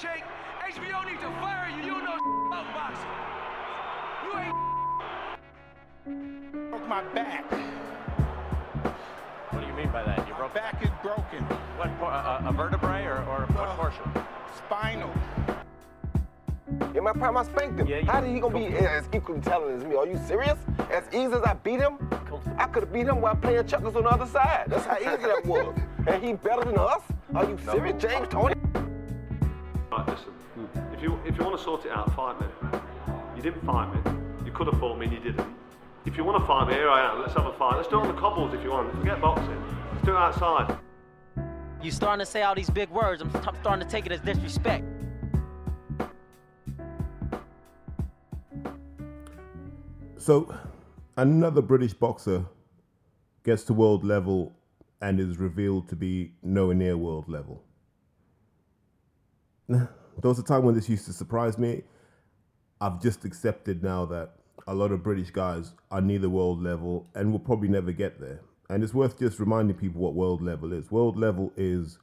shake. HBO need to fire you. You know about boxing. You ain't. Broke my back. What do you mean by that? You broke. Back is broken. What? A vertebrae or what portion? Spinal. In my prime, I spanked him. Yeah, how did he gonna be as equally talented as me? Are you serious? As easy as I beat him, I could have beat him while playing checkers on the other side. That's how easy that was. And he better than us? Are you serious, James Tony? Right, listen. If you want to sort it out, fight me. You didn't fight me. You could have fought me, and you didn't. If you want to fight me, here I am. Let's have a fight. Let's do it on the cobbles if you want. Forget boxing. Let's do it outside. You're starting to say all these big words. I'm starting to take it as disrespect. So, another British boxer gets to world level and is revealed to be nowhere near world level. There was a time when this used to surprise me. I've just accepted now that a lot of British guys are neither world level and will probably never get there. And it's worth just reminding people what world level is. World level is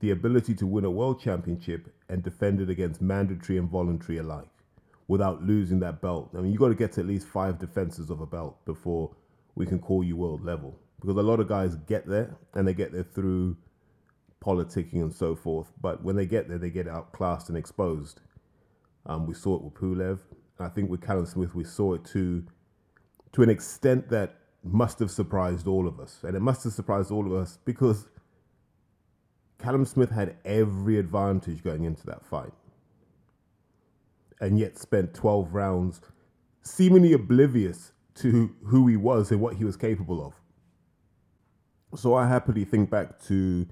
the ability to win a world championship and defend it against mandatory and voluntary alike, without losing that belt. I mean, you got to get to at least 5 defenses of a belt before we can call you world level. Because a lot of guys get there, and they get there through politicking and so forth. But when they get there, they get outclassed and exposed. We saw it with Pulev. I think with Callum Smith, we saw it too, to an extent that must have surprised all of us. And it must have surprised all of us because Callum Smith had every advantage going into that fight, and yet spent 12 rounds seemingly oblivious to who he was and what he was capable of. So I happily think back to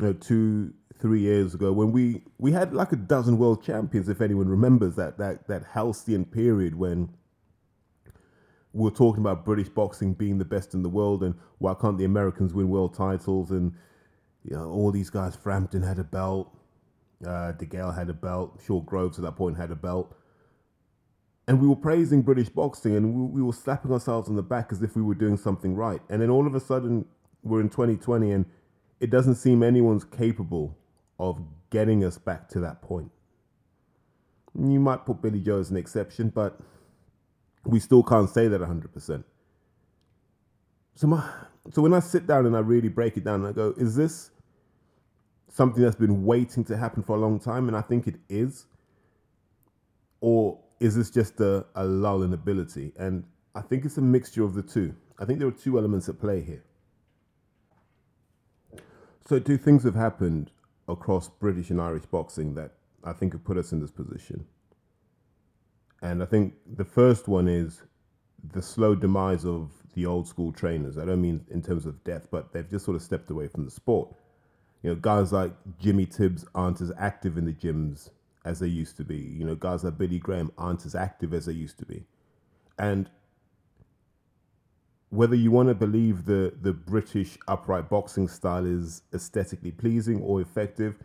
2-3 years ago when we had like a dozen world champions, if anyone remembers that halcyon period when we were talking about British boxing being the best in the world and why can't the Americans win world titles, and all these guys. Frampton had a belt. DeGale had a belt. George Groves at that point had a belt. And we were praising British boxing and we were slapping ourselves on the back as if we were doing something right. And then all of a sudden, we're in 2020 and it doesn't seem anyone's capable of getting us back to that point. You might put Billy Joe as an exception, but we still can't say that 100%. So when I sit down and I really break it down and I go, is this something that's been waiting to happen for a long time? And I think it is. Or is this just a lull in ability? And I think it's a mixture of the two. I think there are two elements at play here. So 2 things have happened across British and Irish boxing that I think have put us in this position. And I think the first one is the slow demise of the old school trainers. I don't mean in terms of death, but they've just sort of stepped away from the sport. Guys like Jimmy Tibbs aren't as active in the gyms as they used to be. Guys like Billy Graham aren't as active as they used to be. And whether you want to believe the British upright boxing style is aesthetically pleasing or effective,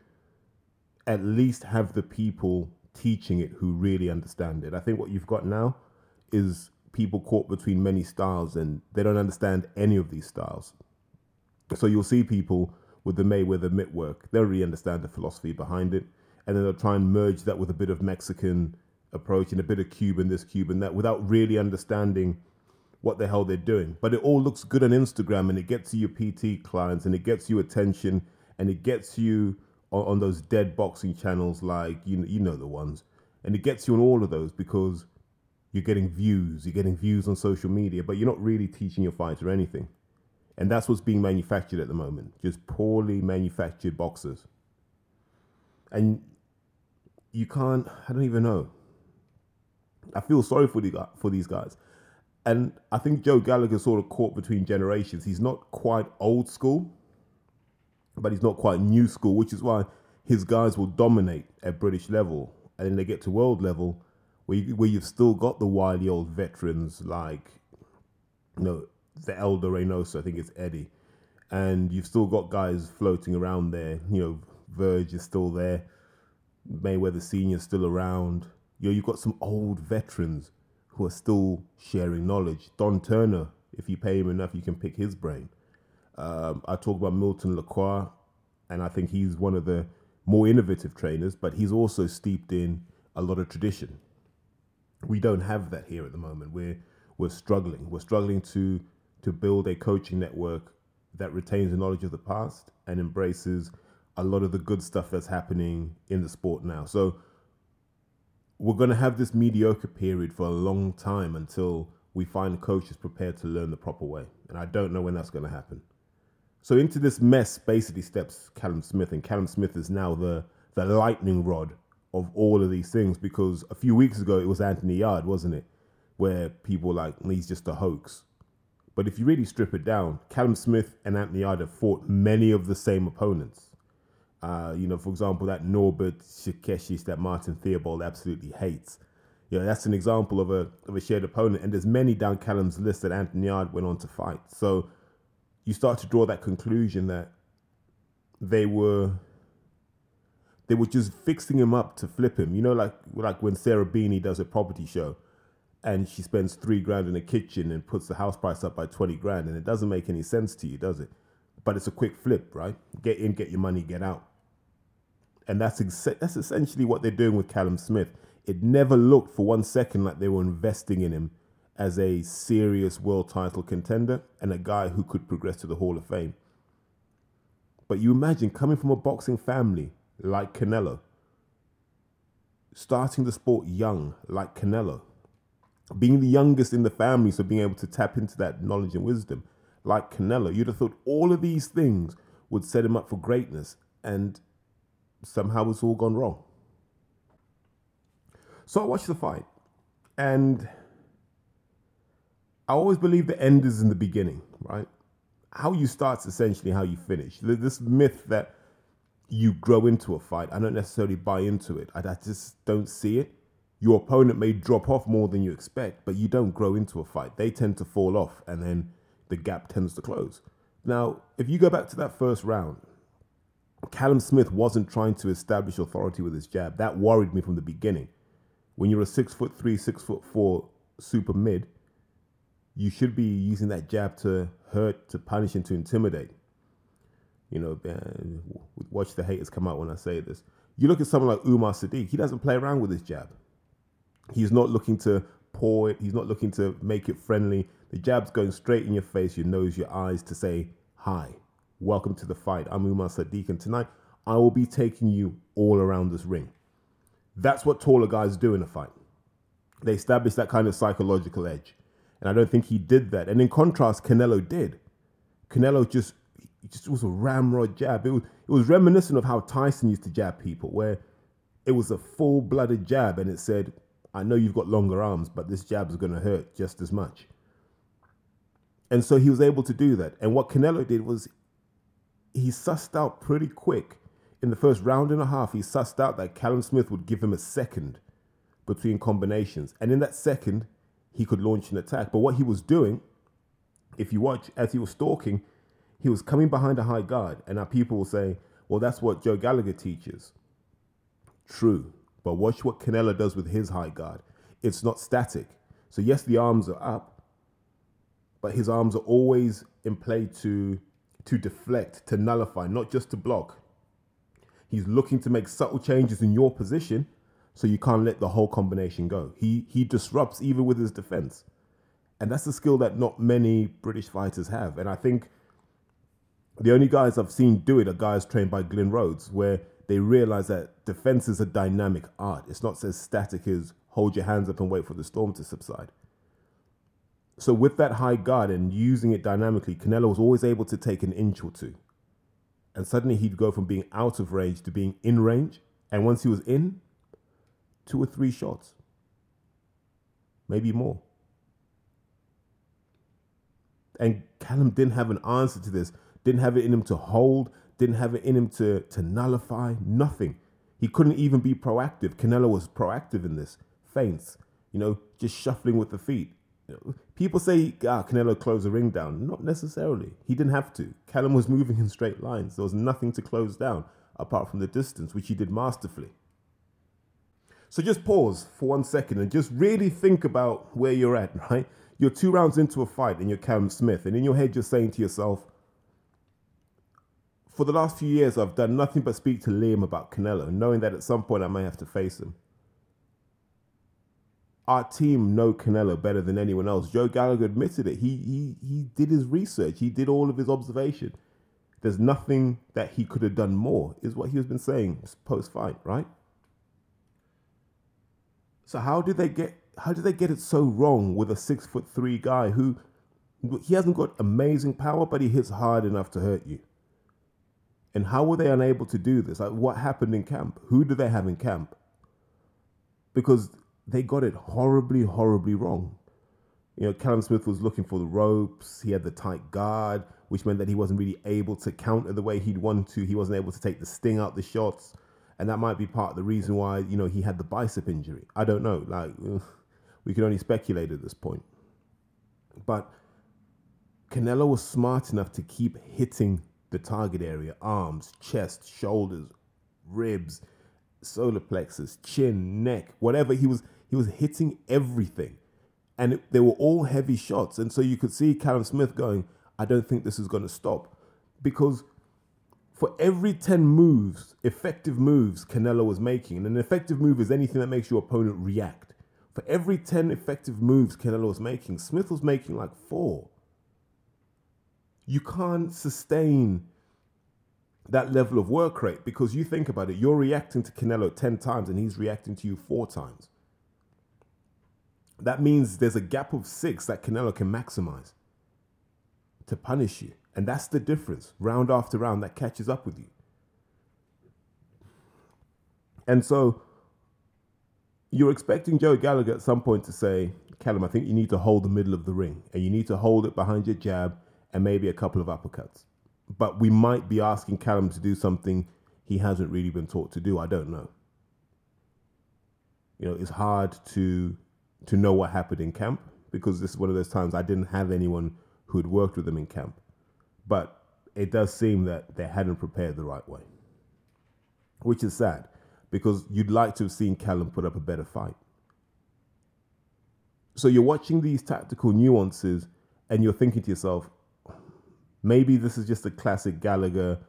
at least have the people teaching it who really understand it. I think what you've got now is people caught between many styles and they don't understand any of these styles. So you'll see people with the Mayweather mitt work, they'll really understand the philosophy behind it, and then they'll try and merge that with a bit of Mexican approach and a bit of Cuban this, Cuban that, without really understanding what the hell they're doing. But it all looks good on Instagram, and it gets you your PT clients, and it gets you attention, and it gets you on those dead boxing channels like, you know the ones, and it gets you on all of those because you're getting views on social media, but you're not really teaching your fighter anything. And that's what's being manufactured at the moment, just poorly manufactured boxers. And you can't, I don't even know. I feel sorry for these guys. And I think Joe Gallagher sort of caught between generations. He's not quite old school, but he's not quite new school, which is why his guys will dominate at British level. And then they get to world level where you've still got the wily old veterans like, the elder Reynoso, I think it's Eddie. And you've still got guys floating around there. Verge is still there. Mayweather Sr. is still around. You've got some old veterans who are still sharing knowledge. Don Turner, if you pay him enough, you can pick his brain. I talk about Milton Lacroix, and I think he's one of the more innovative trainers, but he's also steeped in a lot of tradition. We don't have that here at the moment. We're struggling. We're struggling to build a coaching network that retains the knowledge of the past and embraces a lot of the good stuff that's happening in the sport now. So we're going to have this mediocre period for a long time until we find coaches prepared to learn the proper way. And I don't know when that's going to happen. So into this mess basically steps Callum Smith, and Callum Smith is now the lightning rod of all of these things, because a few weeks ago it was Anthony Yard, wasn't it? Where people were like, he's just a hoax. But if you really strip it down, Callum Smith and Anthony Yard have fought many of the same opponents. For example, that Norbert Sakeshis that Martin Theobald absolutely hates. That's an example of a shared opponent. And there's many down Callum's list that Anthony Yard went on to fight. So you start to draw that conclusion that they were just fixing him up to flip him. Like when Sarah Beeny does a property show and she spends $3,000 in the kitchen and puts the house price up by $20,000, and it doesn't make any sense to you, does it? But it's a quick flip, right? Get in, get your money, get out. And that's essentially what they're doing with Callum Smith. It never looked for 1 second like they were investing in him as a serious world title contender and a guy who could progress to the Hall of Fame. But you imagine coming from a boxing family like Canelo, starting the sport young like Canelo, being the youngest in the family, so being able to tap into that knowledge and wisdom like Canelo, you'd have thought all of these things would set him up for greatness, and somehow it's all gone wrong. So I watched the fight, and I always believe the end is in the beginning, right? How you start's essentially how you finish. This myth that you grow into a fight, I don't necessarily buy into it. I just don't see it. Your opponent may drop off more than you expect, but you don't grow into a fight. They tend to fall off, and then the gap tends to close. Now, if you go back to that first round, Callum Smith wasn't trying to establish authority with his jab. That worried me from the beginning. When you're a 6'3", 6'4" super mid, you should be using that jab to hurt, to punish, and to intimidate. Watch the haters come out when I say this. You look at someone like Umar Sadiq, he doesn't play around with his jab. He's not looking to paw it. He's not looking to make it friendly. The jab's going straight in your face, your nose, your eyes, to say, hi, welcome to the fight. I'm Umar Sadiq, and tonight I will be taking you all around this ring. That's what taller guys do in a fight. They establish that kind of psychological edge. And I don't think he did that. And in contrast, Canelo did. Canelo just was a ramrod jab. It was reminiscent of how Tyson used to jab people, where it was a full-blooded jab, and it said, I know you've got longer arms, but this jab is going to hurt just as much. And so he was able to do that. And what Canelo did was he sussed out pretty quick. In the first round and a half, he sussed out that Callum Smith would give him a second between combinations. And in that second, he could launch an attack. But what he was doing, if you watch, as he was stalking, he was coming behind a high guard. And now people will say, well, that's what Joe Gallagher teaches. True. But watch what Canelo does with his high guard. It's not static. So yes, the arms are up, but his arms are always in play to deflect, to nullify, not just to block. He's looking to make subtle changes in your position, so you can't let the whole combination go. He disrupts even with his defense. And that's a skill that not many British fighters have. And I think the only guys I've seen do it are guys trained by Glyn Rhodes, where they realize that defense is a dynamic art. It's not as static as hold your hands up and wait for the storm to subside. So with that high guard and using it dynamically, Canelo was always able to take an inch or two. And suddenly he'd go from being out of range to being in range. And once he was in, 2 or 3 shots. Maybe more. And Callum didn't have an answer to this. Didn't have it in him to hold. Didn't have it in him to nullify. Nothing. He couldn't even be proactive. Canelo was proactive in this. Feints. Just shuffling with the feet. People say, Canelo closed the ring down. Not necessarily. He didn't have to. Callum was moving in straight lines. There was nothing to close down apart from the distance, which he did masterfully. So just pause for 1 second and just really think about where you're at, right? You're 2 rounds into a fight and you're Callum Smith. And in your head, you're saying to yourself, For the last few years, I've done nothing but speak to Liam about Canelo, knowing that at some point I may have to face him. Our team know Canelo better than anyone else. Joe Gallagher admitted it. He did his research. He did all of his observation. There's nothing that he could have done more, is what he has been saying post-fight, right? So how did they get it so wrong with a 6'3" guy who, he hasn't got amazing power, but he hits hard enough to hurt you? And how were they unable to do this? Like, what happened in camp? Who do they have in camp? Because they got it horribly, horribly wrong. You know, Callum Smith was looking for the ropes. He had the tight guard, which meant that he wasn't really able to counter the way he'd want to. He wasn't able to take the sting out the shots. And that might be part of the reason why, you know, he had the bicep injury. I don't know. Like, we can only speculate at this point. But Canelo was smart enough to keep hitting the target area: arms, chest, shoulders, ribs, solar plexus, chin, neck, whatever. He was hitting everything. And they were all heavy shots. And so you could see Callum Smith going, I don't think this is going to stop. Because for every 10 moves, effective moves Canelo was making, and an effective move is anything that makes your opponent react. For every 10 effective moves Canelo was making, Smith was making like 4. You can't sustain that level of work rate, because you think about it, you're reacting to Canelo 10 times and he's reacting to you 4 times. That means there's a gap of 6 that Canelo can maximize to punish you. And that's the difference, round after round, that catches up with you. And so you're expecting Joe Gallagher at some point to say, Callum, I think you need to hold the middle of the ring, and you need to hold it behind your jab and maybe a couple of uppercuts. But we might be asking Callum to do something he hasn't really been taught to do. I don't know. You know, it's hard to know what happened in camp, because this is one of those times I didn't have anyone who had worked with them in camp. But it does seem that they hadn't prepared the right way, which is sad, because you'd like to have seen Callum put up a better fight. So you're watching these tactical nuances and you're thinking to yourself, maybe this is just a classic Gallagher,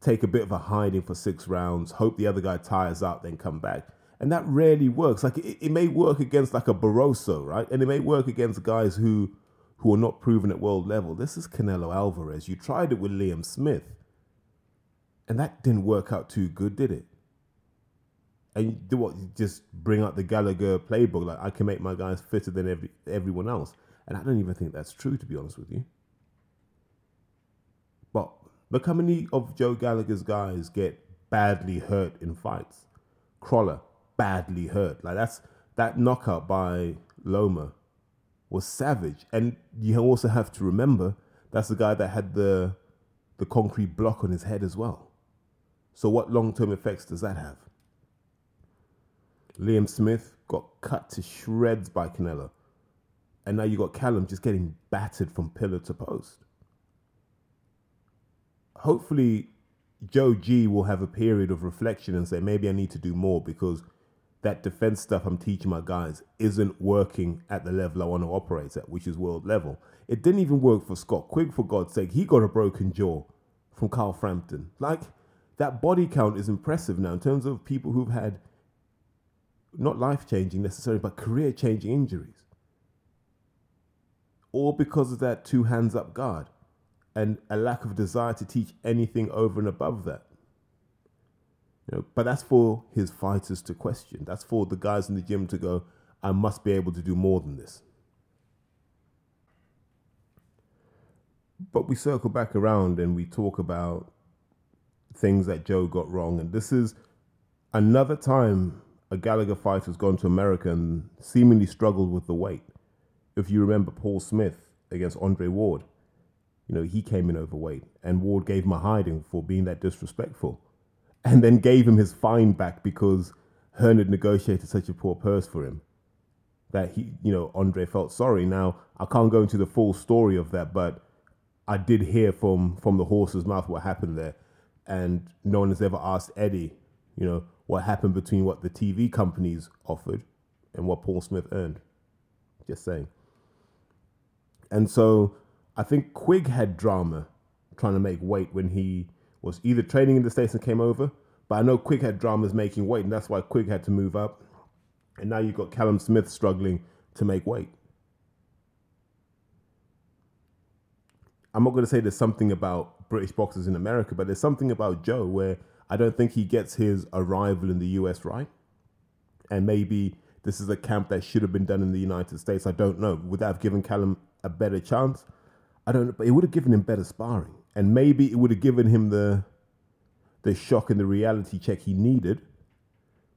take a bit of a hiding for 6 rounds, hope the other guy tires out, then come back. And that rarely works. Like, it may work against like a Barroso, right? And it may work against guys who are not proven at world level. This is Canelo Alvarez. You tried it with Liam Smith, and that didn't work out too good, did it? And you do what? You just bring out the Gallagher playbook, like, I can make my guys fitter than everyone else. And I don't even think that's true, to be honest with you. But look how many of Joe Gallagher's guys get badly hurt in fights. Crawler, badly hurt. Like, that knockout by Loma was savage. And you also have to remember, that's the guy that had the concrete block on his head as well. So what long-term effects does that have? Liam Smith got cut to shreds by Canelo. And now you got Callum just getting battered from pillar to post. Hopefully, Joe G will have a period of reflection and say, maybe I need to do more, because that defense stuff I'm teaching my guys isn't working at the level I want to operate at, which is world level. It didn't even work for Scott Quigg, for God's sake. He got a broken jaw from Carl Frampton. Like, that body count is impressive now in terms of people who've had, not life-changing necessarily, but career-changing injuries. All because of that 2 hands up guard and a lack of desire to teach anything over and above that. You know, but that's for his fighters to question. That's for the guys in the gym to go, I must be able to do more than this. But we circle back around and we talk about things that Joe got wrong. And this is another time a Gallagher fighter has gone to America and seemingly struggled with the weight. If you remember Paul Smith against Andre Ward, you know, he came in overweight and Ward gave him a hiding for being that disrespectful, and then gave him his fine back because Hearn had negotiated such a poor purse for him that he, you know, Andre felt sorry. Now, I can't go into the full story of that, but I did hear from the horse's mouth what happened there, and no one has ever asked Eddie, you know, what happened between what the TV companies offered and what Paul Smith earned. Just saying. And so I think Quigg had drama trying to make weight when he was either training in the States and came over, but I know Quigg had dramas making weight, and that's why Quigg had to move up. And now you've got Callum Smith struggling to make weight. I'm not going to say there's something about British boxers in America, but there's something about Joe where I don't think he gets his arrival in the US right. And maybe this is a camp that should have been done in the United States. I don't know. Would that have given Callum a better chance? I don't know, but it would have given him better sparring. And maybe it would have given him the shock and the reality check he needed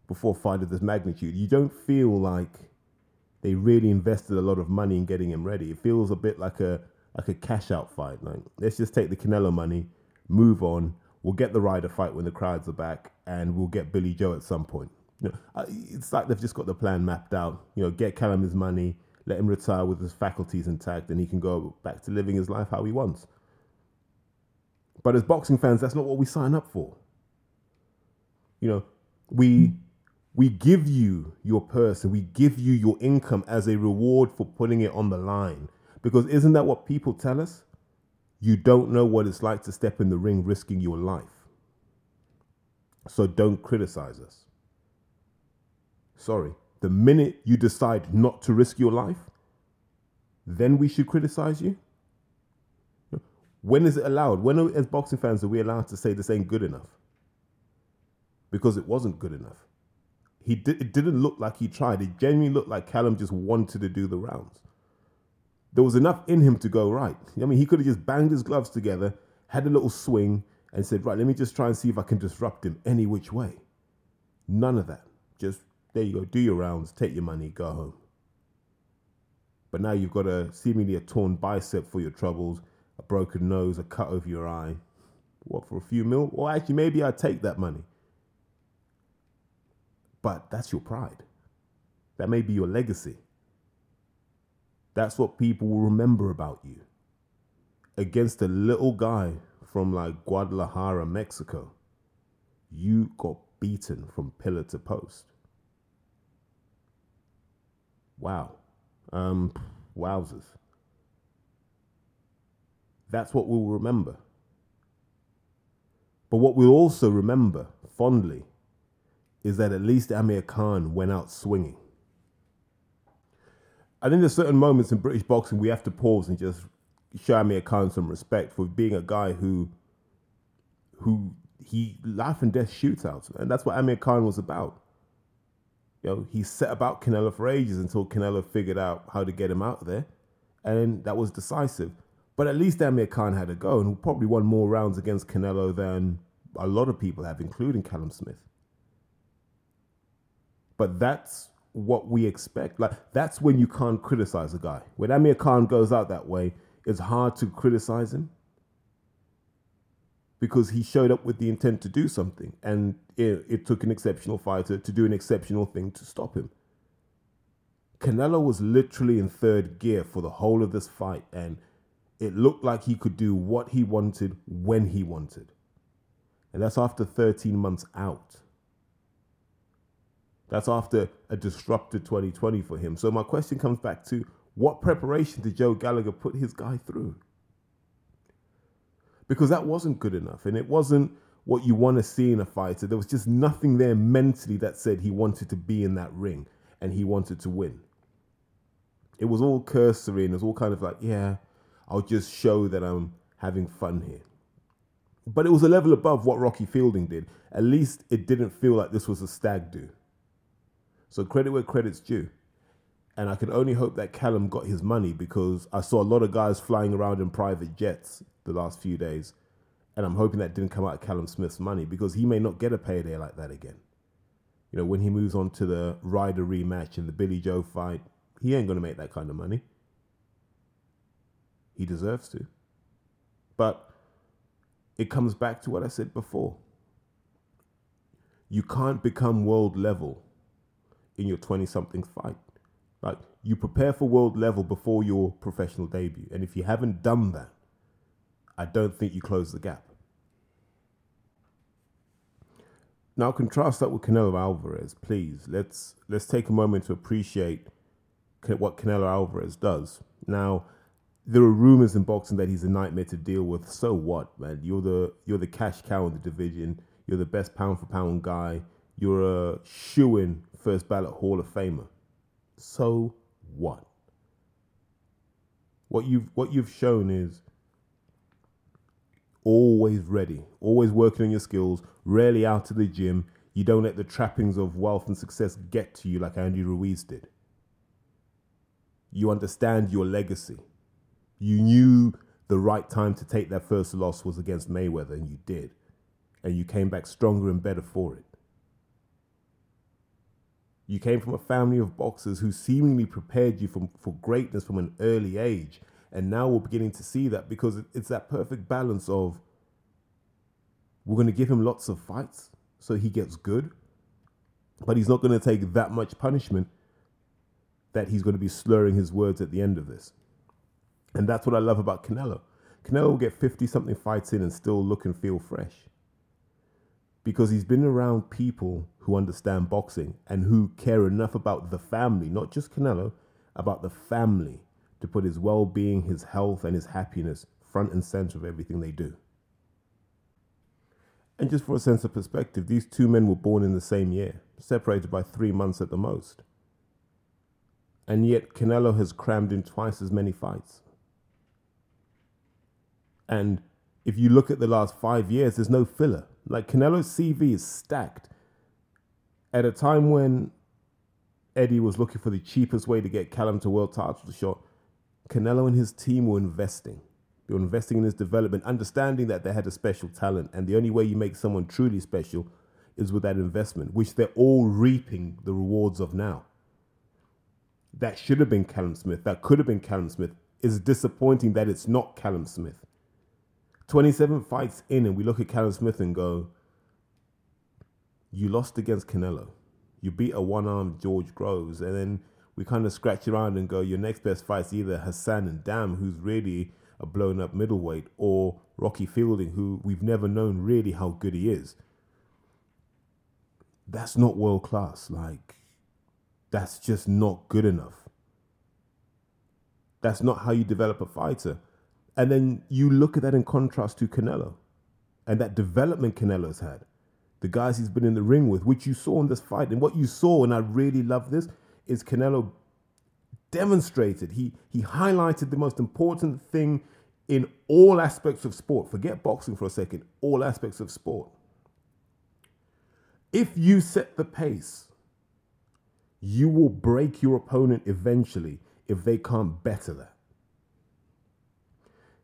before a fight of this magnitude. You don't feel like they really invested a lot of money in getting him ready. It feels a bit like a cash-out fight. Like, let's just take the Canelo money, move on, we'll get the Ryder fight when the crowds are back, and we'll get Billy Joe at some point. You know, it's like they've just got the plan mapped out. You know, get Callum his money, let him retire with his faculties intact, and he can go back to living his life how he wants. But as boxing fans, that's not what we sign up for. You know, we give you your purse, we give you your income as a reward for putting it on the line. Because isn't that what people tell us? You don't know what it's like to step in the ring risking your life. So don't criticize us. Sorry. The minute you decide not to risk your life, then we should criticize you? When is it allowed? When, as boxing fans, are we allowed to say this ain't good enough? Because it wasn't good enough. It didn't look like he tried. It genuinely looked like Callum just wanted to do the rounds. There was enough in him to go right. I mean, he could have just banged his gloves together, had a little swing, and said, right, let me just try and see if I can disrupt him any which way. None of that. Just, there you go, do your rounds, take your money, go home. But now you've got seemingly a torn bicep for your troubles, a broken nose, a cut over your eye. What, for a few mil? Well, actually, maybe I'd take that money. But that's your pride. That may be your legacy. That's what people will remember about you. Against a little guy from like Guadalajara, Mexico, you got beaten from pillar to post. Wow. Wowzers. That's what we'll remember. But what we'll also remember fondly is that at least Amir Khan went out swinging. I think there's certain moments in British boxing we have to pause and just show Amir Khan some respect for being a guy who he life and death shootouts, and that's what Amir Khan was about. You know, he set about Canelo for ages until Canelo figured out how to get him out of there, and that was decisive. But at least Amir Khan had a go, and probably won more rounds against Canelo than a lot of people have, including Callum Smith. But that's what we expect. Like, that's when you can't criticize a guy. When Amir Khan goes out that way, it's hard to criticize him because he showed up with the intent to do something, and it took an exceptional fighter to do an exceptional thing to stop him. Canelo was literally in third gear for the whole of this fight, and it looked like he could do what he wanted when he wanted. And that's after 13 months out. That's after a disrupted 2020 for him. So my question comes back to, what preparation did Joe Gallagher put his guy through? Because that wasn't good enough, and it wasn't what you want to see in a fighter. There was just nothing there mentally that said he wanted to be in that ring and he wanted to win. It was all cursory, and it was all kind of like, yeah, I'll just show that I'm having fun here. But it was a level above what Rocky Fielding did. At least it didn't feel like this was a stag do. So credit where credit's due. And I can only hope that Callum got his money, because I saw a lot of guys flying around in private jets the last few days. And I'm hoping that didn't come out of Callum Smith's money, because he may not get a payday like that again. You know, when he moves on to the Ryder rematch and the Billy Joe fight, he ain't going to make that kind of money. He deserves to. But it comes back to what I said before. You can't become world level in your 20-something fight. Like, you prepare for world level before your professional debut. And if you haven't done that, I don't think you close the gap. Now, contrast that with Canelo Alvarez, please. Let's take a moment to appreciate what Canelo Alvarez does. Now, there are rumors in boxing that he's a nightmare to deal with. So what, man? You're the cash cow in the division. You're the best pound for pound guy. You're a shoo-in first ballot Hall of Famer. So what? What you've shown is always ready, always working on your skills, rarely out of the gym. You don't let the trappings of wealth and success get to you like Andy Ruiz did. You understand your legacy. You knew the right time to take that first loss was against Mayweather, and you did. And you came back stronger and better for it. You came from a family of boxers who seemingly prepared you for greatness from an early age. And now we're beginning to see that, because it's that perfect balance of, we're going to give him lots of fights so he gets good, but he's not going to take that much punishment that he's going to be slurring his words at the end of this. And that's what I love about Canelo. Canelo will get 50-something fights in and still look and feel fresh, because he's been around people who understand boxing and who care enough about the family, not just Canelo, about the family, to put his well-being, his health, and his happiness front and center of everything they do. And just for a sense of perspective, these two men were born in the same year, separated by 3 months at the most. And yet Canelo has crammed in twice as many fights. And if you look at the last 5 years, there's no filler. Like, Canelo's CV is stacked. At a time when Eddie was looking for the cheapest way to get Callum to world title shot, Canelo and his team were investing. They were investing in his development, understanding that they had a special talent, and the only way you make someone truly special is with that investment, which they're all reaping the rewards of now. That should have been Callum Smith. That could have been Callum Smith. It's disappointing that it's not Callum Smith. 27 fights in, and we look at Callum Smith and go, you lost against Canelo. You beat a one-armed George Groves, and then we kind of scratch around and go, your next best fight's either Hassan N'Dam, who's really a blown-up middleweight, or Rocky Fielding, who we've never known really how good he is. That's not world-class. Like, that's just not good enough. That's not how you develop a fighter. And then you look at that in contrast to Canelo and that development Canelo's had. The guys he's been in the ring with, which you saw in this fight. And what you saw, and I really love this, is Canelo demonstrated. He highlighted the most important thing in all aspects of sport. Forget boxing for a second. All aspects of sport. If you set the pace, you will break your opponent eventually if they can't better that.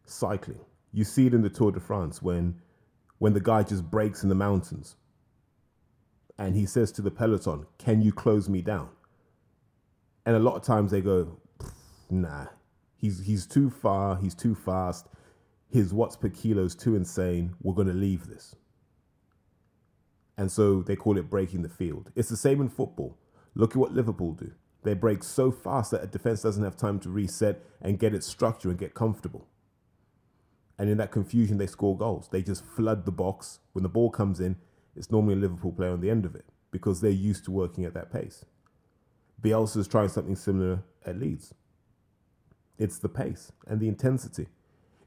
Cycling. You see it in the Tour de France when the guy just breaks in the mountains and he says to the peloton, can you close me down? And a lot of times they go, nah, he's too far, he's too fast, his watts per kilo is too insane, we're going to leave this. And so they call it breaking the field. It's the same in football. Look at what Liverpool do. They break so fast that a defence doesn't have time to reset and get its structure and get comfortable. And in that confusion, they score goals. They just flood the box. When the ball comes in, it's normally a Liverpool player on the end of it because they're used to working at that pace. Bielsa's trying something similar at Leeds. It's the pace and the intensity.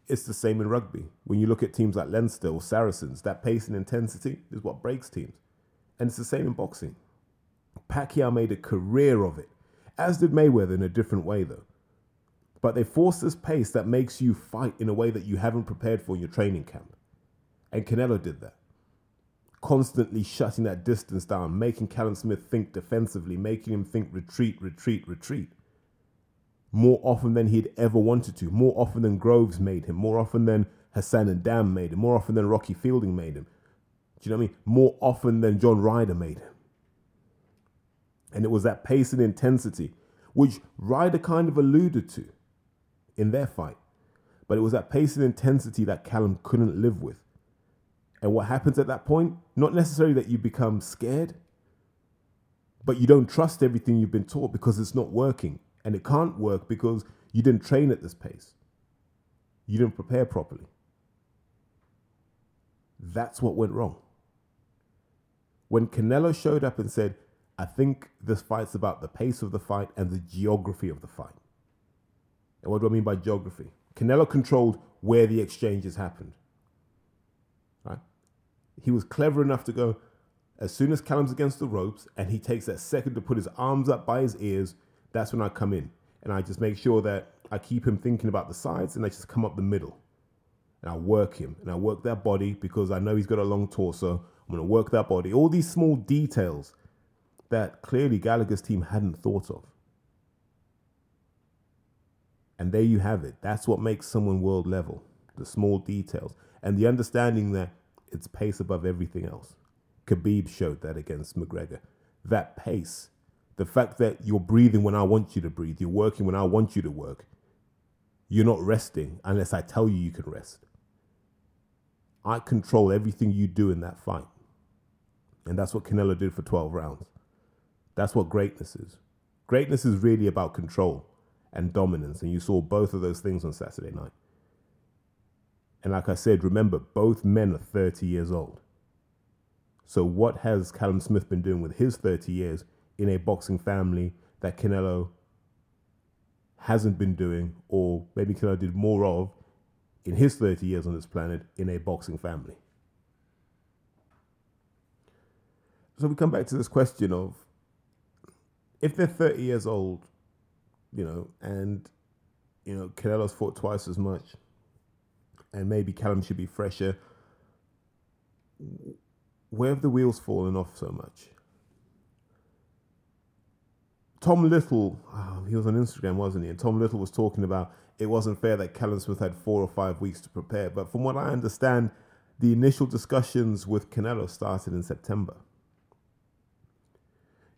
It's the same in rugby. When you look at teams like Leinster or Saracens, that pace and intensity is what breaks teams. And it's the same in boxing. Pacquiao made a career of it, as did Mayweather in a different way, though. But they force this pace that makes you fight in a way that you haven't prepared for in your training camp. And Canelo did that. Constantly shutting that distance down, making Callum Smith think defensively, making him think retreat. More often than he'd ever wanted to, more often than Groves made him, more often than Hassan N'Dam made him, more often than Rocky Fielding made him. Do you know what I mean? More often than John Ryder made him. And it was that pace and intensity, which Ryder kind of alluded to in their fight. But it was that pace and intensity that Callum couldn't live with. And what happens at that point, not necessarily that you become scared, but you don't trust everything you've been taught because it's not working. And it can't work because you didn't train at this pace. You didn't prepare properly. That's what went wrong. When Canelo showed up and said, I think this fight's about the pace of the fight and the geography of the fight. And what do I mean by geography? Canelo controlled where the exchanges happened. Right? He was clever enough to go, as soon as Callum's against the ropes and he takes that second to put his arms up by his ears, that's when I come in. And I just make sure that I keep him thinking about the sides and I just come up the middle. And I work him. And I work that body because I know he's got a long torso. I'm going to work that body. All these small details that clearly Gallagher's team hadn't thought of. And there you have it. That's what makes someone world level. The small details. And the understanding that it's pace above everything else. Khabib showed that against McGregor. That pace. The fact that you're breathing when I want you to breathe. You're working when I want you to work. You're not resting unless I tell you you can rest. I control everything you do in that fight. And that's what Canelo did for 12 rounds. That's what greatness is. Greatness is really about control and dominance, and you saw both of those things on Saturday night. And like I said, remember, both men are 30 years old. So what has Callum Smith been doing with his 30 years in a boxing family that Canelo hasn't been doing, or maybe Canelo did more of in his 30 years on this planet in a boxing family? So we come back to this question of, if they're 30 years old, you know, and, you know, Canelo's fought twice as much, and maybe Callum should be fresher, where have the wheels fallen off so much? Tom Little, he was on Instagram, wasn't he? And Tom Little was talking about it wasn't fair that Callum Smith had 4 or 5 weeks to prepare. But from what I understand, the initial discussions with Canelo started in September.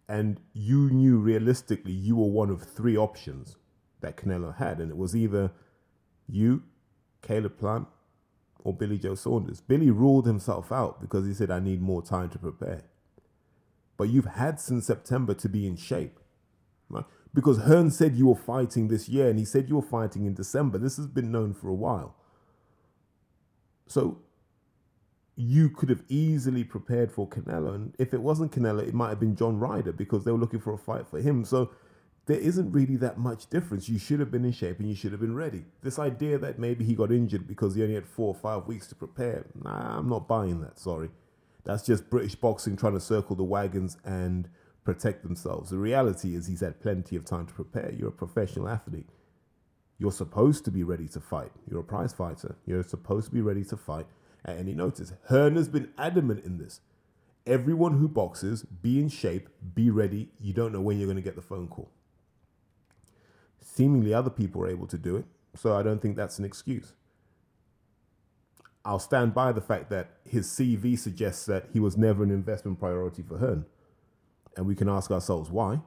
And you knew realistically you were one of 3 options that Canelo had. And it was either you, Caleb Plant, or Billy Joe Saunders. Billy ruled himself out because he said, I need more time to prepare. But you've had since September to be in shape. Right? Because Hearn said you were fighting this year and he said you were fighting in December. This has been known for a while. So you could have easily prepared for Canelo. And if it wasn't Canelo, it might have been John Ryder because they were looking for a fight for him. So there isn't really that much difference. You should have been in shape and you should have been ready. This idea that maybe he got injured because he only had 4 or 5 weeks to prepare. Nah, I'm not buying that, sorry. That's just British boxing trying to circle the wagons and protect themselves. The reality is he's had plenty of time to prepare. You're a professional athlete. You're supposed to be ready to fight. You're a prize fighter. You're supposed to be ready to fight at any notice. Hearn has been adamant in this. Everyone who boxes, be in shape, be ready. You don't know when you're going to get the phone call. Seemingly other people are able to do it, so I don't think that's an excuse. I'll stand by the fact that his CV suggests that he was never an investment priority for Hearn. And we can ask ourselves why,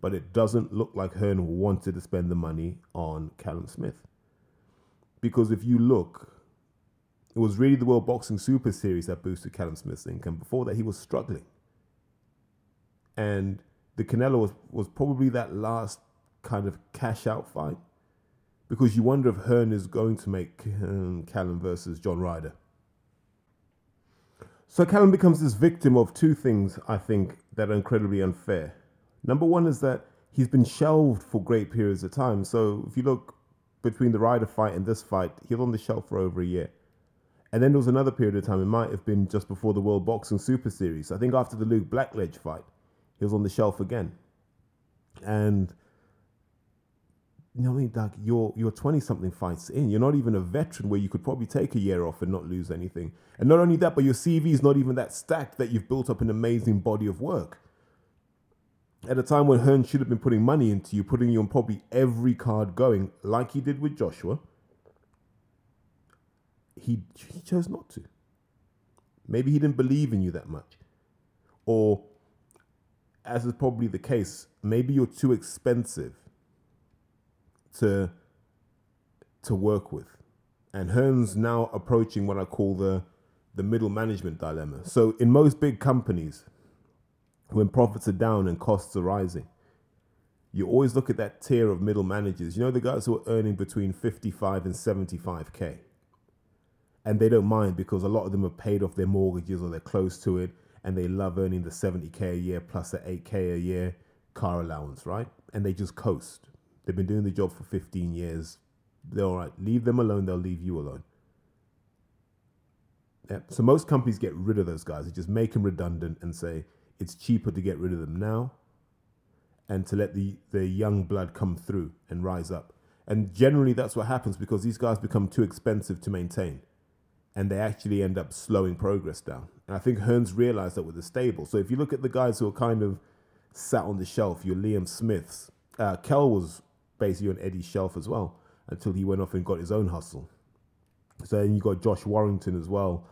but it doesn't look like Hearn wanted to spend the money on Callum Smith. Because if you look, it was really the World Boxing Super Series that boosted Callum Smith's income. Before that, he was struggling. And the Canelo was probably that last kind of cash-out fight, because you wonder if Hearn is going to make Callum versus John Ryder. So Callum becomes this victim of 2 things, I think, that are incredibly unfair. Number one is that he's been shelved for great periods of time. So if you look between the Ryder fight and this fight, he was on the shelf for over a year. And then there was another period of time, it might have been just before the World Boxing Super Series. I think after the Luke Blackledge fight, he was on the shelf again. And, you know what I mean, Doug, you're 20-something fights in. You're not even a veteran where you could probably take a year off and not lose anything. And not only that, but your CV is not even that stacked that you've built up an amazing body of work. At a time when Hearn should have been putting money into you, putting you on probably every card going, like he did with Joshua, he chose not to. Maybe he didn't believe in you that much. Or, as is probably the case, maybe you're too expensive to work with. And Hearn's now approaching what I call the middle management dilemma. So in most big companies, when profits are down and costs are rising, you always look at that tier of middle managers. You know, the guys who are earning between 55 and 75K. And they don't mind because a lot of them have paid off their mortgages or they're close to it, and they love earning the 70K a year plus the 8K a year car allowance, right? And they just coast. They've been doing the job for 15 years. They're all right. Leave them alone. They'll leave you alone. Yeah. So most companies get rid of those guys. They just make them redundant and say it's cheaper to get rid of them now and to let the young blood come through and rise up. And generally that's what happens because these guys become too expensive to maintain and they actually end up slowing progress down. And I think Hearn's realized that with the stable. So if you look at the guys who are kind of sat on the shelf, your Liam Smiths, Kel was basically on Eddie's shelf as well until he went off and got his own hustle. So then you got Josh Warrington as well.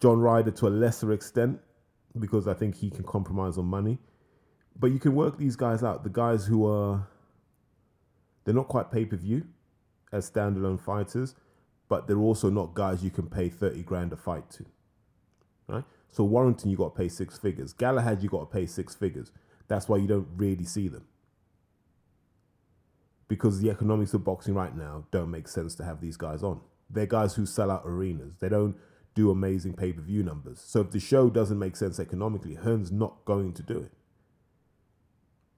John Ryder to a lesser extent because I think he can compromise on money. But you can work these guys out. The guys who are, they're not quite pay-per-view as standalone fighters, but they're also not guys you can pay 30 grand a fight to. Right? So Warrington, you got to pay six figures. Gallagher, you got to pay six figures. That's why you don't really see them. Because the economics of boxing right now don't make sense to have these guys on. They're guys who sell out arenas. They don't do amazing pay-per-view numbers. So if the show doesn't make sense economically, Hearn's not going to do it.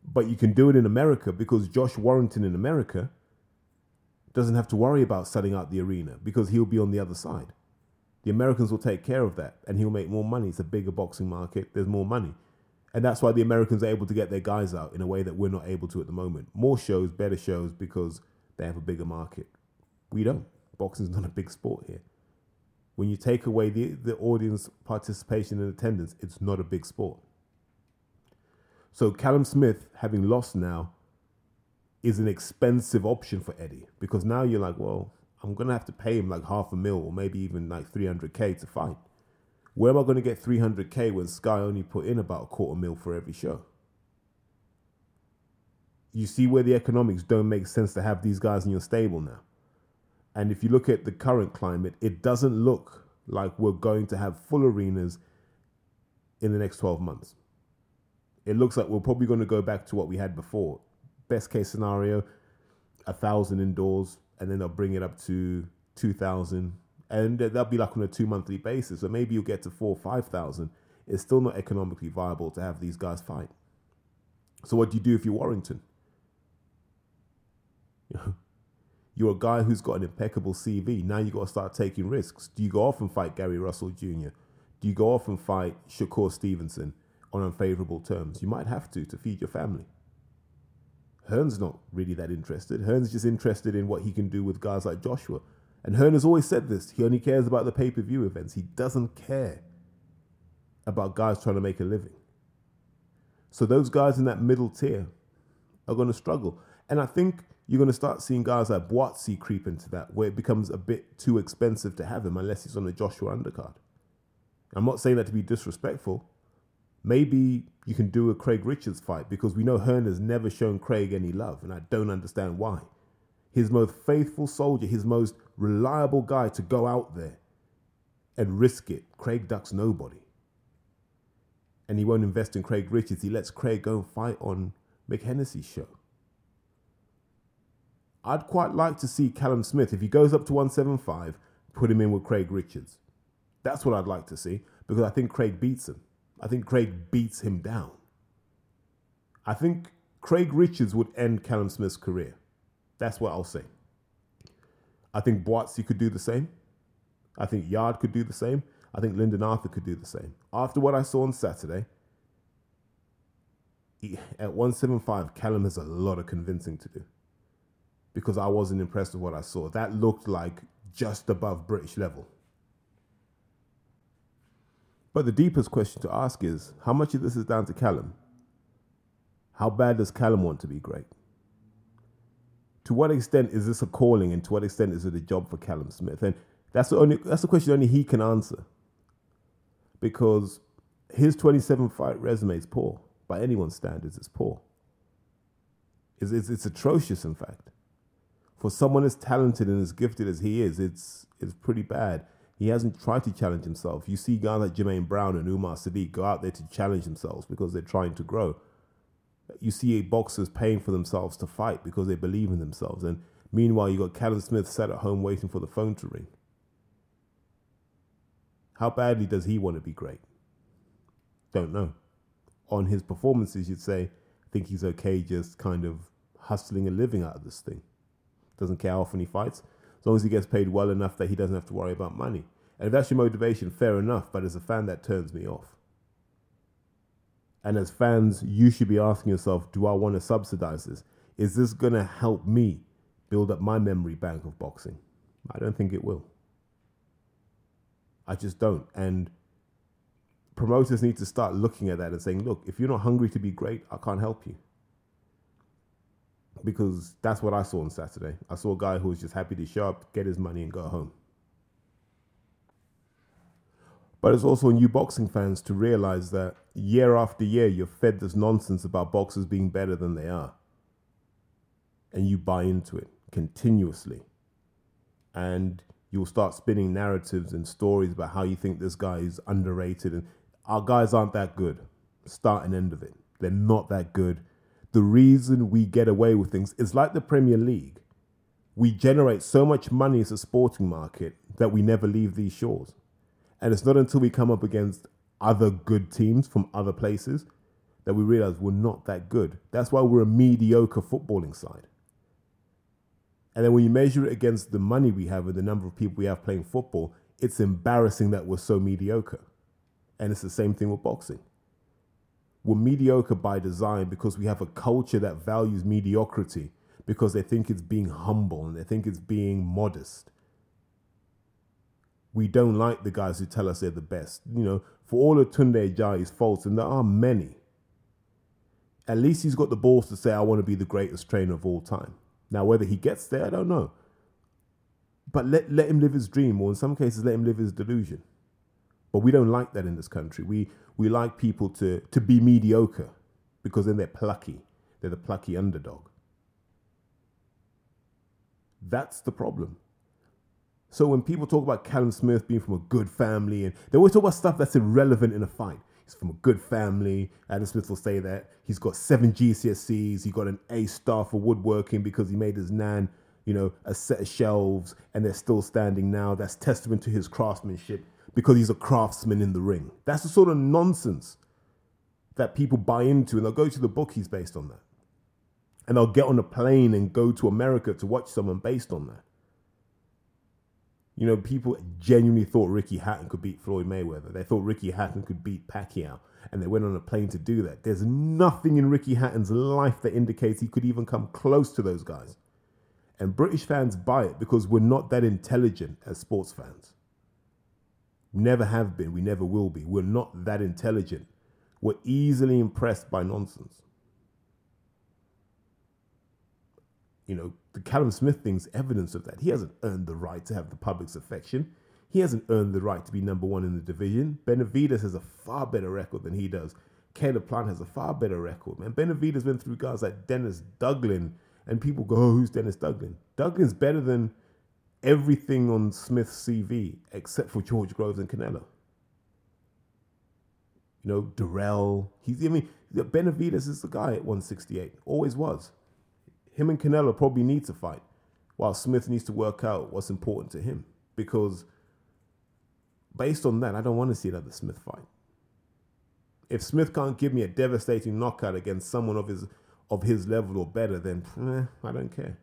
But you can do it in America because Josh Warrington in America doesn't have to worry about selling out the arena because he'll be on the other side. The Americans will take care of that and he'll make more money. It's a bigger boxing market. There's more money. And that's why the Americans are able to get their guys out in a way that we're not able to at the moment. More shows, better shows because they have a bigger market. We don't. Boxing's not a big sport here. When you take away the audience participation and attendance, it's not a big sport. So Callum Smith, having lost now, is an expensive option for Eddie because now you're like, well, I'm going to have to pay him like $500,000 or maybe even like $300K to fight. Where am I going to get $300K when Sky only put in about $250,000 for every show? You see where the economics don't make sense to have these guys in your stable now. And if you look at the current climate, it doesn't look like we're going to have full arenas in the next 12 months. It looks like we're probably going to go back to what we had before. Best case scenario, 1,000 indoors, and then they'll bring it up to 2,000. And that'll be like on a 2-monthly basis. So maybe you'll get to 4,000 or 5,000. It's still not economically viable to have these guys fight. So what do you do if you're Warrington? You're a guy who's got an impeccable CV. Now you've got to start taking risks. Do you go off and fight Gary Russell Jr.? Do you go off and fight Shakur Stevenson on unfavorable terms? You might have to feed your family. Hearn's not really that interested. Hearn's just interested in what he can do with guys like Joshua. And Hearn has always said this. He only cares about the pay-per-view events. He doesn't care about guys trying to make a living. So those guys in that middle tier are going to struggle. And I think you're going to start seeing guys like Boatsy creep into that, where it becomes a bit too expensive to have him unless he's on the Joshua undercard. I'm not saying that to be disrespectful. Maybe you can do a Craig Richards fight because we know Hearn has never shown Craig any love, and I don't understand why. His most faithful soldier, his most reliable guy to go out there and risk it. Craig ducks nobody. And he won't invest in Craig Richards. He lets Craig go and fight on McHennessy's show. I'd quite like to see Callum Smith, if he goes up to 175, put him in with Craig Richards. That's what I'd like to see, because I think Craig beats him. I think Craig beats him down. I think Craig Richards would end Callum Smith's career. That's what I'll say. I think Boatsy could do the same. I think Yard could do the same. I think Lyndon Arthur could do the same. After what I saw on Saturday, at 175, Callum has a lot of convincing to do, because I wasn't impressed with what I saw. That looked like just above British level. But the deepest question to ask is, how much of this is down to Callum? How bad does Callum want to be great? To what extent is this a calling, and to what extent is it a job for Callum Smith? And that's the question only he can answer, because his 27 fight resume is poor. By anyone's standards, it's poor. It's atrocious, in fact. For someone as talented and as gifted as he is, it's pretty bad. He hasn't tried to challenge himself. You see guys like Jermaine Brown and Umar Sadiq go out there to challenge themselves because they're trying to grow. You see boxers paying for themselves to fight because they believe in themselves. And meanwhile, you got Callum Smith sat at home waiting for the phone to ring. How badly does he want to be great? Don't know. On his performances, you'd say, I think he's okay just kind of hustling a living out of this thing. Doesn't care how often he fights, as long as he gets paid well enough that he doesn't have to worry about money. And if that's your motivation, fair enough, but as a fan, that turns me off. And as fans, you should be asking yourself, do I want to subsidize this? Is this going to help me build up my memory bank of boxing? I don't think it will. I just don't. And promoters need to start looking at that and saying, look, if you're not hungry to be great, I can't help you. Because that's what I saw on Saturday. I saw a guy who was just happy to show up, get his money and go home. But it's also on you boxing fans to realize that year after year, you're fed this nonsense about boxers being better than they are. And you buy into it continuously. And you'll start spinning narratives and stories about how you think this guy is underrated. And our guys aren't that good. Start and end of it. They're not that good. The reason we get away with things is like the Premier League. We generate so much money as a sporting market that we never leave these shores. And it's not until we come up against other good teams from other places that we realize we're not that good. That's why we're a mediocre footballing side. And then when you measure it against the money we have and the number of people we have playing football, it's embarrassing that we're so mediocre. And it's the same thing with boxing. We're mediocre by design because we have a culture that values mediocrity because they think it's being humble and they think it's being modest. We don't like the guys who tell us they're the best. You know, for all of Tunde Ajayi's faults, and there are many, at least he's got the balls to say, I want to be the greatest trainer of all time. Now, whether he gets there, I don't know. But let him live his dream, or in some cases, let him live his delusion. But we don't like that in this country. We like people to be mediocre because then they're plucky. They're the plucky underdog. That's the problem. So when people talk about Callum Smith being from a good family, and they always talk about stuff that's irrelevant in a fight. He's from a good family. Adam Smith will say that. He's got 7 GCSEs. He got an A star for woodworking because he made his nan, a set of shelves, and they're still standing now. That's testament to his craftsmanship because he's a craftsman in the ring. That's the sort of nonsense that people buy into, and they'll go to the bookies based on that. And they'll get on a plane and go to America to watch someone based on that. You know, people genuinely thought Ricky Hatton could beat Floyd Mayweather. They thought Ricky Hatton could beat Pacquiao, and they went on a plane to do that. There's nothing in Ricky Hatton's life that indicates he could even come close to those guys. And British fans buy it because we're not that intelligent as sports fans. We never have been. We never will be. We're not that intelligent. We're easily impressed by nonsense. The Callum Smith thing's evidence of that. He hasn't earned the right to have the public's affection. He hasn't earned the right to be number one in the division. Benavides has a far better record than he does. Caleb Plant has a far better record. Man, Benavides went through guys like Dennis Duglin, and people go, oh, who's Dennis Duglin? Duglin's better than everything on Smith's CV, except for George Groves and Canelo. Durrell. Benavides is the guy at 168. Always was. Him and Canelo probably need to fight, while Smith needs to work out what's important to him. Because based on that, I don't want to see another Smith fight. If Smith can't give me a devastating knockout against someone of his level or better, then I don't care.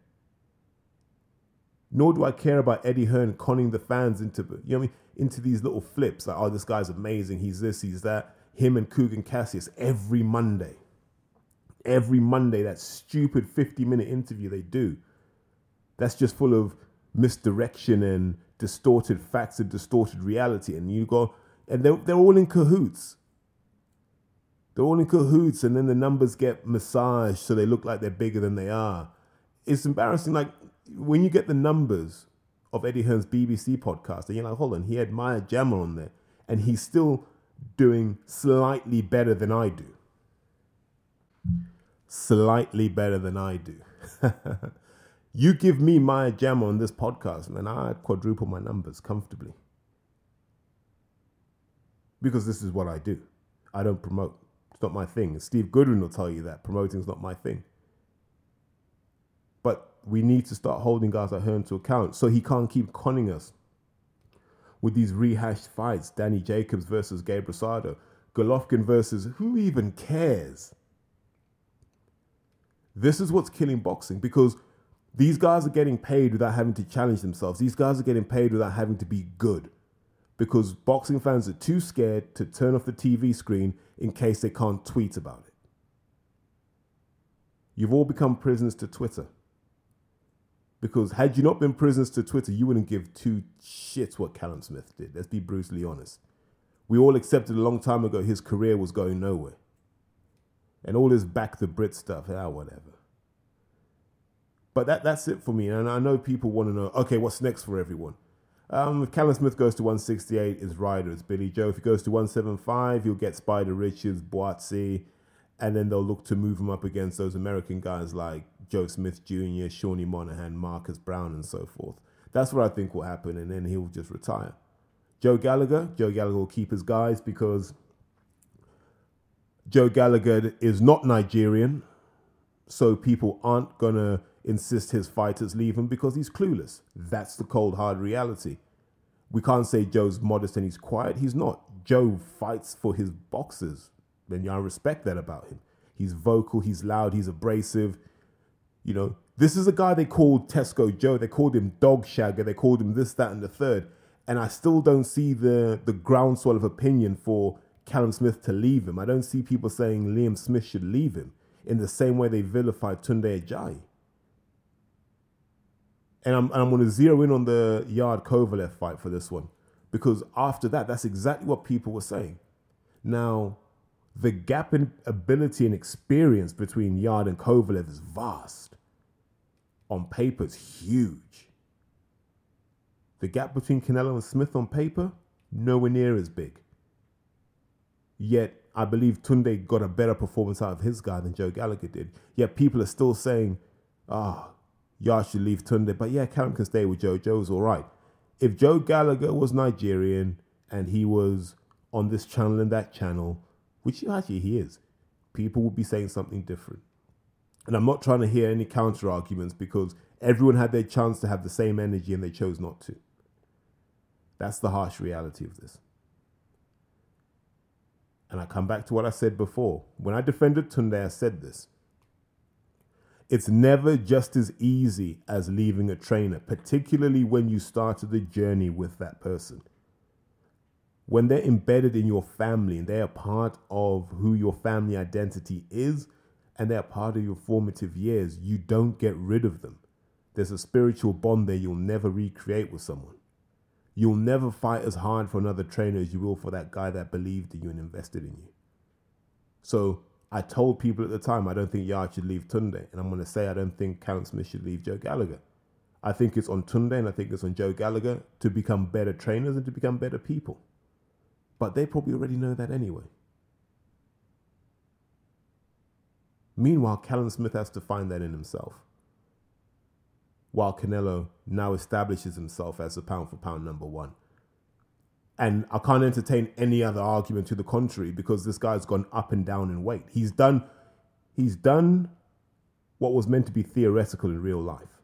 Nor do I care about Eddie Hearn conning the fans into these little flips like, oh, this guy's amazing, he's this, he's that. Him and Coogan Cassius every Monday. Every Monday, that stupid 50-minute interview they do, that's just full of misdirection and distorted facts and distorted reality. And they're all in cahoots. They're all in cahoots, and then the numbers get massaged so they look like they're bigger than they are. It's embarrassing. Like when you get the numbers of Eddie Hearn's BBC podcast, and you're like, hold on, he had Maya Jama on there, and he's still doing slightly better than I do. Slightly better than I do. You give me Maya Jama on this podcast, man, I'd quadruple my numbers comfortably. Because this is what I do. I don't promote. It's not my thing. Steve Goodwin will tell you that. Promoting is not my thing. But we need to start holding guys like Hearn to account so he can't keep conning us with these rehashed fights. Danny Jacobs versus Gabe Rosado. Golovkin versus who even cares? This is what's killing boxing, because These guys are getting paid without having to challenge themselves. These guys are getting paid without having to be good, because boxing fans are too scared to turn off the TV screen in case they can't tweet about it. You've all become prisoners to Twitter. Because had you not been prisoners to Twitter, you wouldn't give two shits what Callum Smith did. Let's be brutally honest. We all accepted a long time ago his career was going nowhere. And all this back the Brit stuff, whatever. But that's it for me. And I know people want to know, okay, what's next for everyone? If Callum Smith goes to 168, it's Ryder, it's Billy Joe. If he goes to 175, you'll get Spider Richards, Boatsy, and then they'll look to move him up against those American guys like Joe Smith Jr., Shawnee Monahan, Marcus Brown, and so forth. That's what I think will happen, and then he'll just retire. Joe Gallagher will keep his guys, because Joe Gallagher is not Nigerian, so people aren't going to insist his fighters leave him because he's clueless. That's the cold, hard reality. We can't say Joe's modest and he's quiet. He's not. Joe fights for his boxers, and I respect that about him. He's vocal, he's loud, he's abrasive. You know, this is a guy they called Tesco Joe. They called him Dog Shagger. They called him this, that, and the third. And I still don't see the groundswell of opinion for Callum Smith to leave him. I don't see people saying Liam Smith should leave him in the same way they vilified Tunde Ajayi. And I'm going to zero in on the Yard Kovalev fight for this one, because after that, that's exactly what people were saying. Now, the gap in ability and experience between Yard and Kovalev is vast. On paper, it's huge. The gap between Canelo and Smith on paper, nowhere near as big. Yet, I believe Tunde got a better performance out of his guy than Joe Gallagher did. Yet, people are still saying, Yard should leave Tunde, but Callum can stay with Joe. Joe's all right. If Joe Gallagher was Nigerian and he was on this channel and that channel, which actually he is, people would be saying something different. And I'm not trying to hear any counter arguments, because everyone had their chance to have the same energy and they chose not to. That's the harsh reality of this. And I come back to what I said before. When I defended Tunde, I said this. It's never just as easy as leaving a trainer, particularly when you started the journey with that person. When they're embedded in your family and they are part of who your family identity is, and they are part of your formative years, you don't get rid of them. There's a spiritual bond there you'll never recreate with someone. You'll never fight as hard for another trainer as you will for that guy that believed in you and invested in you. So I told people at the time, I don't think Yard should leave Tunde. And I'm going to say, I don't think Callum Smith should leave Joe Gallagher. I think it's on Tunde and I think it's on Joe Gallagher to become better trainers and to become better people. But they probably already know that anyway. Meanwhile, Callum Smith has to find that in himself, while Canelo now establishes himself as a pound-for-pound number one. And I can't entertain any other argument to the contrary, because this guy's gone up and down in weight. He's done what was meant to be theoretical in real life.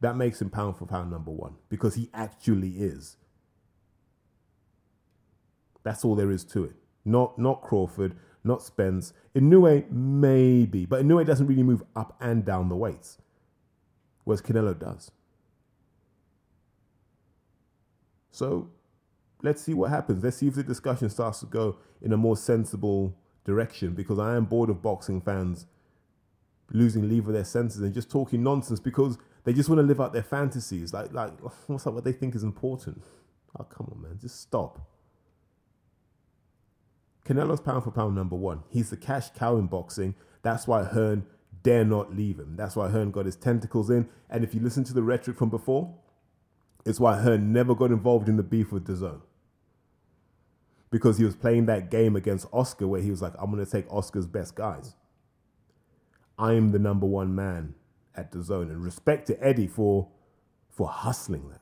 That makes him pound-for-pound number one, because he actually is. That's all there is to it. Not Crawford, not Spence. Inouye, maybe. But Inouye doesn't really move up and down the weights, whereas Canelo does. So let's see what happens. Let's see if the discussion starts to go in a more sensible direction, because I am bored of boxing fans losing leave of their senses and just talking nonsense because they just want to live out their fantasies. Like what's up? What they think is important. Oh, come on, man. Just stop. Canelo's pound for pound number one. He's the cash cow in boxing. That's why Hearn dare not leave him. That's why Hearn got his tentacles in. And if you listen to the rhetoric from before, it's why Hearn never got involved in the beef with DAZN. Because he was playing that game against Oscar where he was like, I'm going to take Oscar's best guys. I am the number one man at DAZN. And respect to Eddie for hustling that.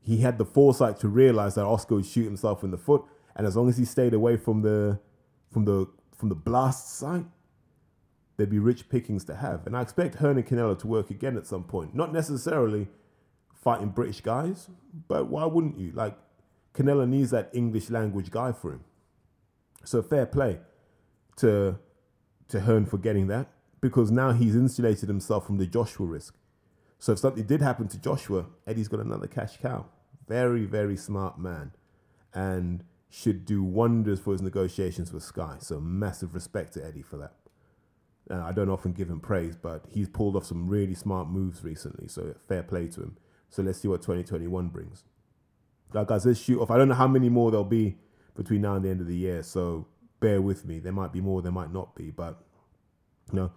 He had the foresight to realize that Oscar would shoot himself in the foot. And as long as he stayed away from the blast site, there'd be rich pickings to have. And I expect Hearn and Canelo to work again at some point. Not necessarily fighting British guys, but why wouldn't you? Like, Canelo needs that English language guy for him. So fair play to Hearn for getting that. because now he's insulated himself from the Joshua risk. So if something did happen to Joshua, Eddie's got another cash cow. Very, very smart man, and should do wonders for his negotiations with Sky. So massive respect to Eddie for that. And I don't often give him praise, but he's pulled off some really smart moves recently. So fair play to him. So let's see what 2021 brings. Like I said, shoot off. I don't know how many more there'll be between now and the end of the year. So bear with me. There might be more, there might not be. But, you know,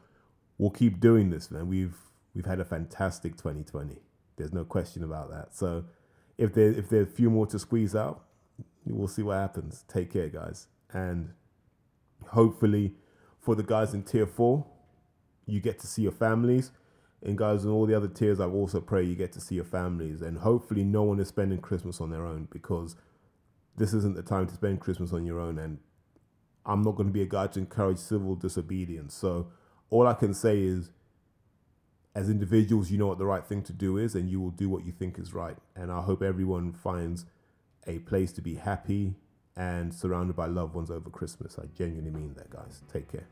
we'll keep doing this, man. We've had a fantastic 2020. There's no question about that. So if there are a few more to squeeze out, we'll see what happens. Take care, guys. And hopefully for the guys in Tier 4, you get to see your families. And guys in all the other tiers, I also pray you get to see your families. And hopefully no one is spending Christmas on their own, because this isn't the time to spend Christmas on your own. And I'm not going to be a guy to encourage civil disobedience. So all I can say is, as individuals, you know what the right thing to do is, and you will do what you think is right. And I hope everyone finds a place to be happy and surrounded by loved ones over Christmas. I genuinely mean that, guys. Take care.